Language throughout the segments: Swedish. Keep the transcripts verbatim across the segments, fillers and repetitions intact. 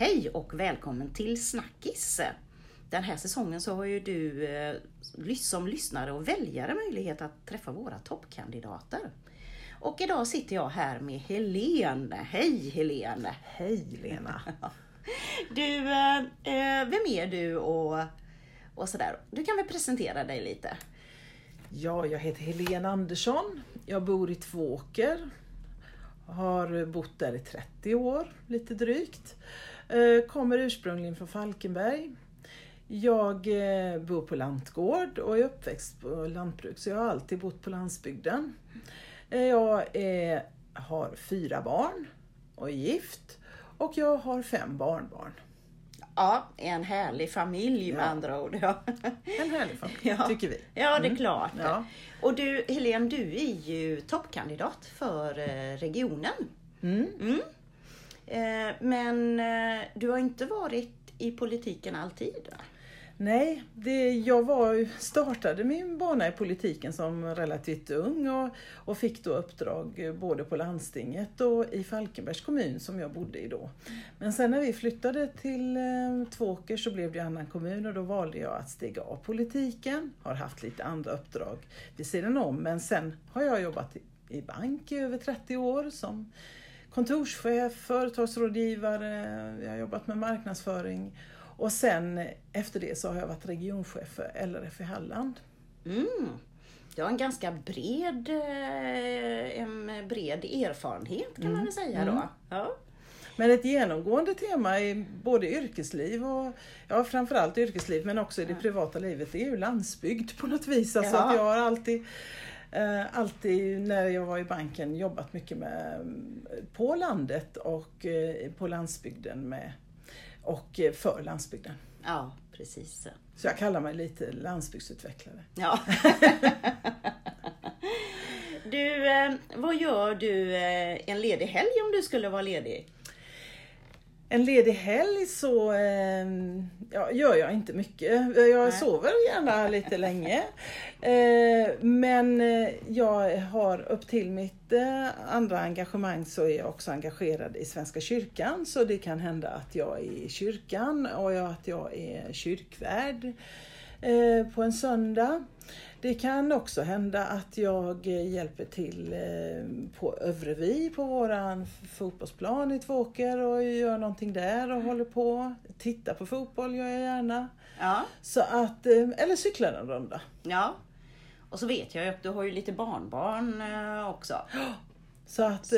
Hej och välkommen till Snackis! Den här säsongen så har ju du som lyssnare och väljare möjlighet att träffa våra toppkandidater. Och idag sitter jag här med Helene. Hej Helene! Hej Lena! Du, vem är du och, och sådär? Du kan väl presentera dig lite? Ja, jag heter Helene Andersson. Jag bor i Tvååker. Har bott där i trettio år, lite drygt. Kommer ursprungligen från Falkenberg. Jag bor på lantgård och är uppväxt på lantbruk, så jag har alltid bott på landsbygden. Jag är, har fyra barn och är gift och jag har fem barnbarn. Ja, en härlig familj med ja. andra ord. Ja. En härlig familj, ja. tycker vi. Ja, det är klart. Mm. Ja. Och du, Helene, du är ju toppkandidat för regionen. Mm. Mm. Men du har inte varit i politiken alltid? Nej, det, jag var, startade min bana i politiken som relativt ung och, och fick då uppdrag både på landstinget och i Falkenbergs kommun som jag bodde i då. Men sen när vi flyttade till Tvååker så blev det annan kommun och då valde jag att stiga av politiken. Har haft lite andra uppdrag vid sidan om, men sen har jag jobbat i, i bank i över trettio år som kontorschef, företagsrådgivare, jag har jobbat med marknadsföring. Och sen efter det så har jag varit regionchef för L R F i Halland. Mm. Du har en ganska bred, en bred erfarenhet kan mm. man väl säga då. Mm. Ja. Men ett genomgående tema i både yrkesliv och ja, framförallt yrkesliv men också i det privata livet är ju landsbygd på något vis. Alltså ja. att jag har alltid... Alltid när jag var i banken jobbat mycket med på landet och på landsbygden med, och för landsbygden. Ja, precis. Så jag kallar mig lite landsbygdsutvecklare. Ja. Du, vad gör du en ledig helg om du skulle vara ledig? En ledig helg så eh, ja, gör jag inte mycket. Jag Nej. sover gärna lite länge. Eh, men jag har upp till mitt eh, andra engagemang så är jag också engagerad i Svenska kyrkan. Så det kan hända att jag är i kyrkan och jag, att jag är kyrkvärd eh, på en söndag. Det kan också hända att jag hjälper till på Övrevik på våran fotbollsplan i Tvååker och gör någonting där och håller på. Titta på fotboll gör jag gärna. Ja. Så att, eller cyklar en runda. Ja, och så vet jag att du har ju lite barnbarn också. Så att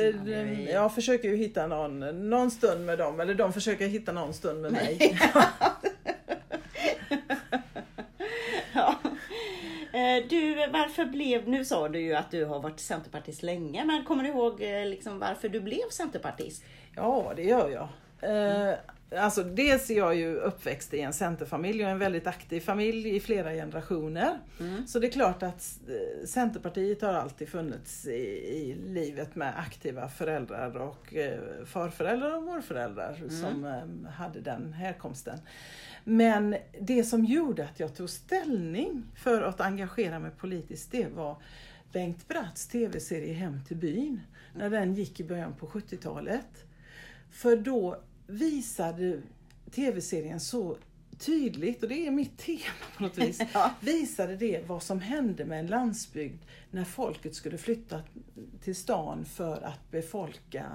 jag försöker ju hitta någon, någon stund med dem, eller de försöker hitta någon stund med mig. Du, varför blev, nu sa du ju att du har varit centerpartist länge, men kommer du ihåg liksom varför du blev centerpartist? Ja, det gör jag. Mm. Alltså dels är jag ju uppväxt i en centerfamilj och en väldigt aktiv familj i flera generationer. Mm. Så det är klart att Centerpartiet har alltid funnits i, i livet med aktiva föräldrar och farföräldrar och morföräldrar mm. som hade den härkomsten. Men det som gjorde att jag tog ställning för att engagera mig politiskt, det var Bengt Brats tv-serie Hem till byn. När den gick i början på sjuttiotalet. För då visade tv-serien så tydligt, och det är mitt tema på något vis, visade det vad som hände med en landsbygd när folket skulle flytta till stan för att befolka,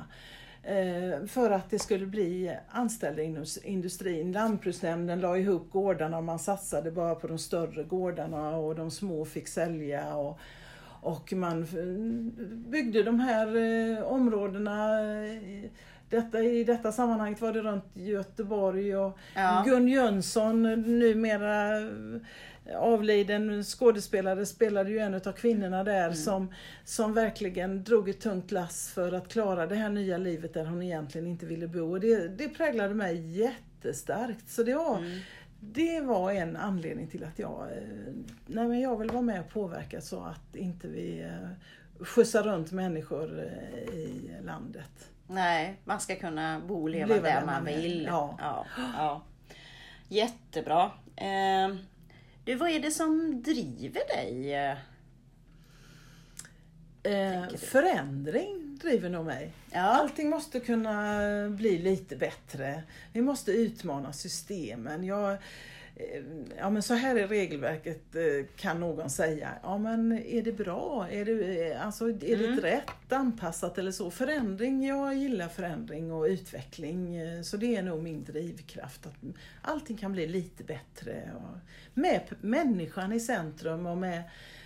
för att det skulle bli anställda inom industrin. Lantbruksnämnden la ihop gårdarna och man satsade bara på de större gårdarna och de små fick sälja och Och man byggde de här eh, områdena, detta, i detta sammanhanget var det runt Göteborg och ja. Gunn Jönsson, numera avliden skådespelare, spelade ju en av kvinnorna där mm. som, som verkligen drog ett tungt lass för att klara det här nya livet där hon egentligen inte ville bo. Och det, det präglade mig jättestarkt, så det var... Mm. Det var en anledning till att jag, nej men jag vill vara med och påverka så att inte vi skjutsar runt människor i landet. Nej, man ska kunna bo och leva, leva där, där man vill. Ja. Ja, ja. Jättebra. Du, vad är det som driver dig? Eh, förändring. driver nog mig. Ja. Allting måste kunna bli lite bättre. Vi måste utmana systemen. Jag, ja, men så här är regelverket, kan någon säga. Ja, men är det bra? Är det, alltså, är mm. det rätt anpassat eller så? Förändring, jag gillar förändring och utveckling. Så det är nog min drivkraft. Att allting kan bli lite bättre. Och med människan i centrum och med...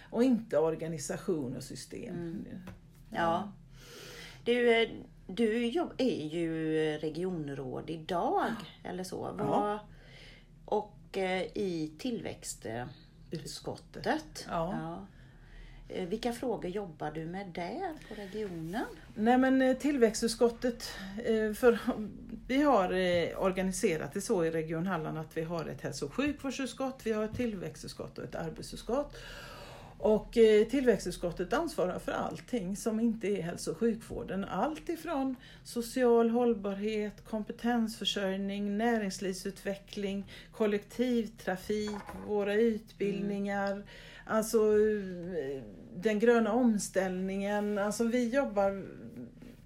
Och inte organisation och system. Mm. Ja. Du, du är ju regionråd idag. Eller så. Ja. Och i tillväxtutskottet. Ja. Ja. Vilka frågor jobbar du med där på regionen? Nej, men tillväxtutskottet. För vi har organiserat det så i Region Halland att vi har ett hälso- och sjukvårdsutskott. Vi har ett tillväxtutskott och ett arbetsutskott. Och tillväxtutskottet ansvarar för allting som inte är hälso- och sjukvården. Allt ifrån social hållbarhet, kompetensförsörjning, näringslivsutveckling, kollektivtrafik, våra utbildningar. Mm. Alltså den gröna omställningen. Alltså vi jobbar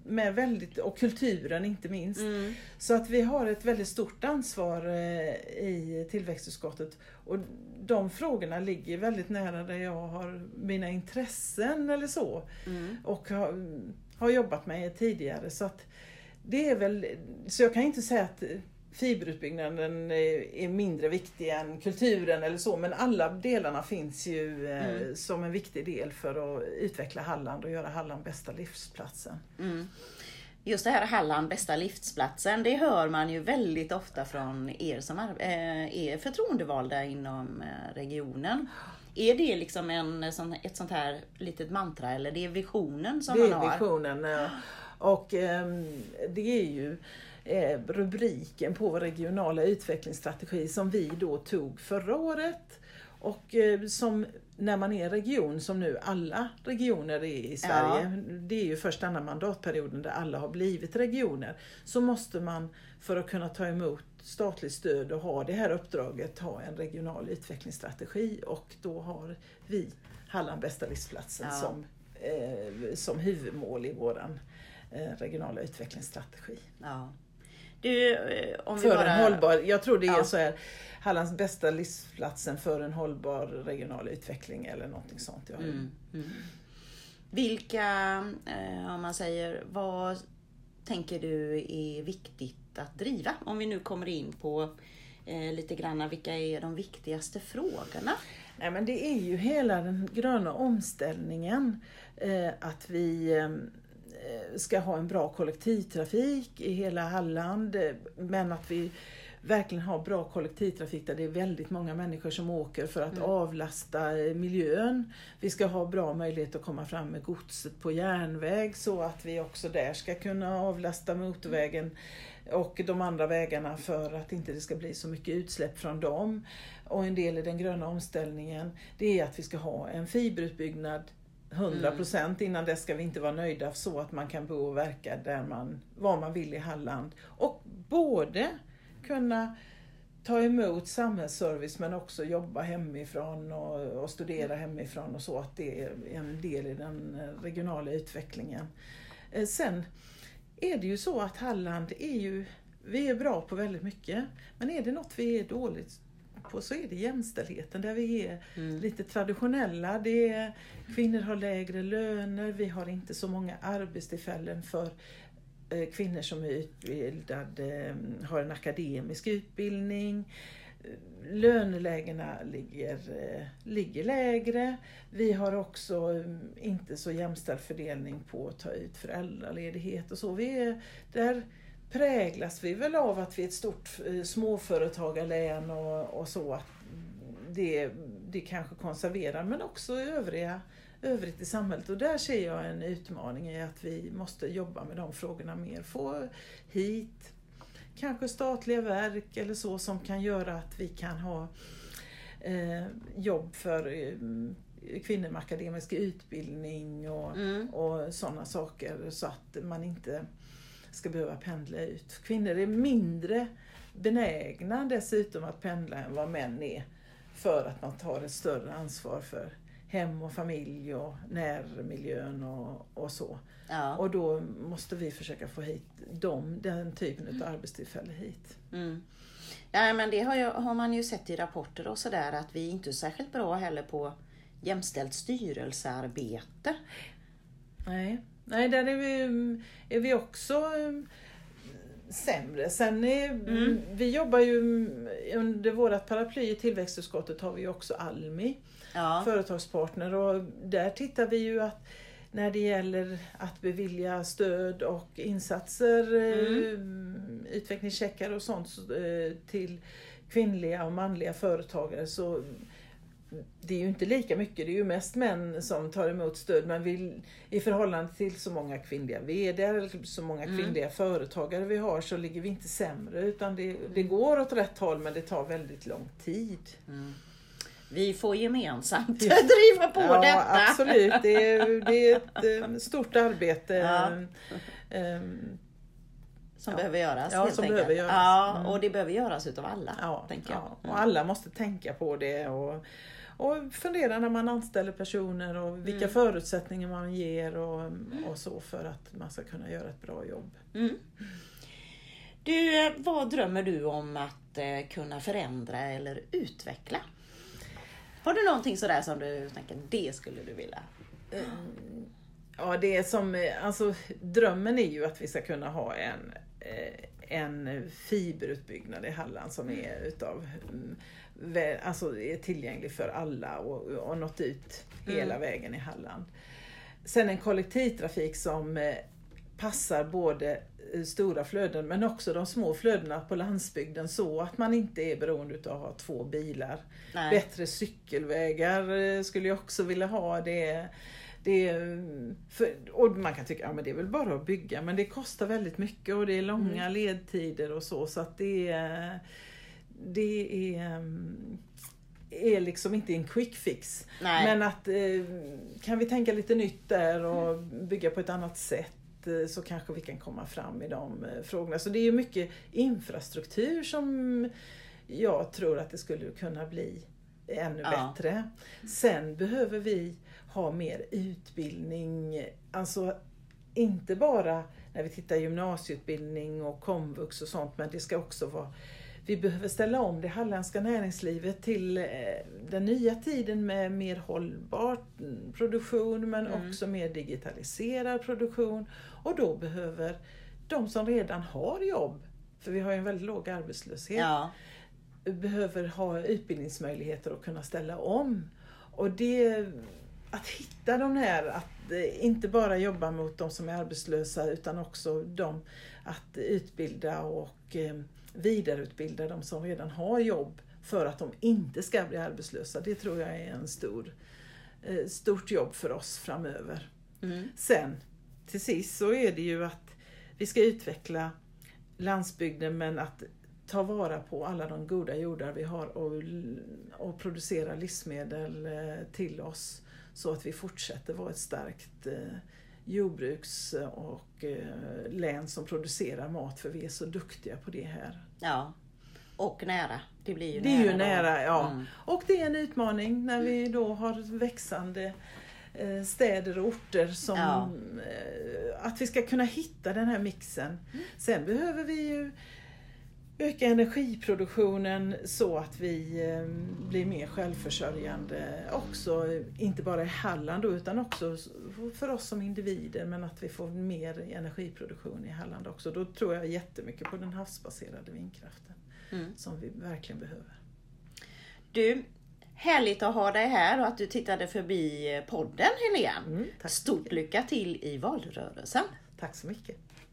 med väldigt, och kulturen inte minst. Mm. Så att vi har ett väldigt stort ansvar i tillväxtutskottet. Och de frågorna ligger väldigt nära där jag har mina intressen eller så. Mm. Och har, har jobbat med tidigare. Så att det är väl, så jag kan inte säga att fiberutbyggnaden är mindre viktig än kulturen eller så. Men alla delarna finns ju mm. som en viktig del för att utveckla Halland och göra Halland bästa livsplatsen. Mm. Just det här Halland bästa livsplatsen, det hör man ju väldigt ofta från er som är förtroendevalda inom regionen. Är det liksom en, ett sånt här litet mantra, eller det är visionen som man har? Det är visionen, och det är ju rubriken på vår regionala utvecklingsstrategi som vi då tog förra året. Och som när man är region, som nu alla regioner är i Sverige, ja. Det är ju först andra mandatperioden där alla har blivit regioner, så måste man för att kunna ta emot statligt stöd och ha det här uppdraget ha en regional utvecklingsstrategi, och då har vi Halland bästa livsplatsen ja. som, eh, som huvudmål i våran eh, regionala utvecklingsstrategi. Ja. Du, om vi för bara... en hållbar, jag tror det är ja. så här, Hallands bästa livsplatsen för en hållbar regional utveckling eller någonting sånt. Jag mm, mm. Vilka, om man säger, vad tänker du är viktigt att driva? Om vi nu kommer in på lite grann, vilka är de viktigaste frågorna? Nej, men det är ju hela den gröna omställningen, att vi... ska ha en bra kollektivtrafik i hela Halland, men att vi verkligen har bra kollektivtrafik där det är väldigt många människor som åker för att mm. avlasta miljön. Vi ska ha bra möjlighet att komma fram med godset på järnväg, så att vi också där ska kunna avlasta motorvägen och de andra vägarna för att inte det ska bli så mycket utsläpp från dem. Och en del i den gröna omställningen, det är att vi ska ha en fiberutbyggnad hundra procent. Innan det ska vi inte vara nöjda, så att man kan bo och verka där man, var man vill i Halland. Och både kunna ta emot samhällsservice, men också jobba hemifrån och, och studera hemifrån och så, att det är en del i den regionala utvecklingen. Sen är det ju så att Halland är ju, vi är bra på väldigt mycket, men är det något vi är dåligt på, så är det jämställdheten, där vi är mm. lite traditionella. Det är, kvinnor har lägre löner, vi har inte så många arbetstillfällen för eh, kvinnor som är utbildade, eh, har en akademisk utbildning. Lönelägena ligger, eh, ligger lägre. Vi har också eh, inte så jämställd fördelning på att ta ut föräldraledighet och så. Vi är där... präglas vi väl av att vi är ett stort småföretagarlän och, och så, att det, det kanske konserverar, men också övriga, övrigt i samhället. Och där ser jag en utmaning i att vi måste jobba med de frågorna mer. Få hit kanske statliga verk eller så, som kan göra att vi kan ha eh, jobb för eh, kvinnor med akademisk utbildning och, mm. och sådana saker, så att man inte ska behöva pendla ut. Kvinnor är mindre benägna dessutom att pendla än vad män är, för att man tar ett större ansvar för hem och familj och närmiljön och, och så. Ja. Och då måste vi försöka få hit dem, den typen mm. av arbetstillfälle hit. Mm. Ja, men det har, ju, har man ju sett i rapporter och sådär, att vi inte är särskilt bra heller på jämställt styrelsearbete. Nej, Nej där är vi, är vi också sämre. Sen är, mm. vi jobbar ju under vårat paraply i tillväxtutskottet, har vi ju också Almi, ja. företagspartner, och där tittar vi ju att när det gäller att bevilja stöd och insatser, mm. utvecklingscheckar och sånt till kvinnliga och manliga företagare, så det är ju inte lika mycket, det är ju mest män som tar emot stöd, men vi, i förhållande till så många kvinnliga vd:ar eller så många kvinnliga mm. företagare vi har, så ligger vi inte sämre, utan det, det går åt rätt håll, men det tar väldigt lång tid. Mm. Vi får gemensamt driva på ja, detta. Ja, absolut. Det är, det är ett stort arbete ja. um, som ja. behöver göras. Ja, som behöver göras. Ja, och det behöver göras utav alla, ja, tänker jag. Ja. Och alla måste tänka på det och, och fundera när man anställer personer och vilka mm. förutsättningar man ger och, och så, för att man ska kunna göra ett bra jobb. Mm. Du, vad drömmer du om att kunna förändra eller utveckla? Har du någonting sådär som du tänker, det skulle du vilja? Mm. Ja, det är som, alltså drömmen är ju att vi ska kunna ha en, en fiberutbyggnad i Halland som är utav, alltså är tillgänglig för alla och, och nått ut hela mm. vägen i Halland. Sen en kollektivtrafik som passar både stora flöden men också de små flödena på landsbygden, så att man inte är beroende av att ha två bilar. Nej. Bättre cykelvägar skulle jag också vilja ha. Det, det för, och man kan tycka, ja, men det är väl bara att bygga, men det kostar väldigt mycket och det är långa mm. ledtider och så, så att det är, det är är liksom inte en quick fix. Nej. Men att kan vi tänka lite nytt där och bygga på ett annat sätt, så kanske vi kan komma fram i de frågorna. Så det är ju mycket infrastruktur som jag tror att det skulle kunna bli ännu ja. bättre. Sen behöver vi ha mer utbildning. Alltså inte bara när vi tittar gymnasieutbildning och komvux och sånt, men det ska också vara... Vi behöver ställa om det halländska näringslivet till den nya tiden med mer hållbar produktion, men mm. också mer digitaliserad produktion. Och då behöver de som redan har jobb, för vi har ju en väldigt låg arbetslöshet, ja. behöver ha utbildningsmöjligheter och kunna ställa om. Och det, att hitta de här, att inte bara jobba mot de som är arbetslösa, utan också de, att utbilda och vidareutbilda de som redan har jobb, för att de inte ska bli arbetslösa. Det tror jag är en stor, stort jobb för oss framöver. Mm. Sen till sist så är det ju att vi ska utveckla landsbygden, men att ta vara på alla de goda jordar vi har och, och producera livsmedel till oss, så att vi fortsätter vara ett starkt jordbruks och eh, län som producerar mat, för vi är så duktiga på det här. Ja, och nära. Det blir ju det nära. Det är ju nära, ja. Mm. Och det är en utmaning när vi då har växande eh, städer och orter som ja. eh, att vi ska kunna hitta den här mixen. Mm. Sen behöver vi ju öka energiproduktionen, så att vi blir mer självförsörjande också, inte bara i Halland då, utan också för oss som individer, men att vi får mer energiproduktion i Halland också. Då tror jag jättemycket på den havsbaserade vindkraften mm. som vi verkligen behöver. Du, härligt att ha dig här och att du tittade förbi podden, Helene. Mm, tack. Stort lycka till i valrörelsen. Tack så mycket.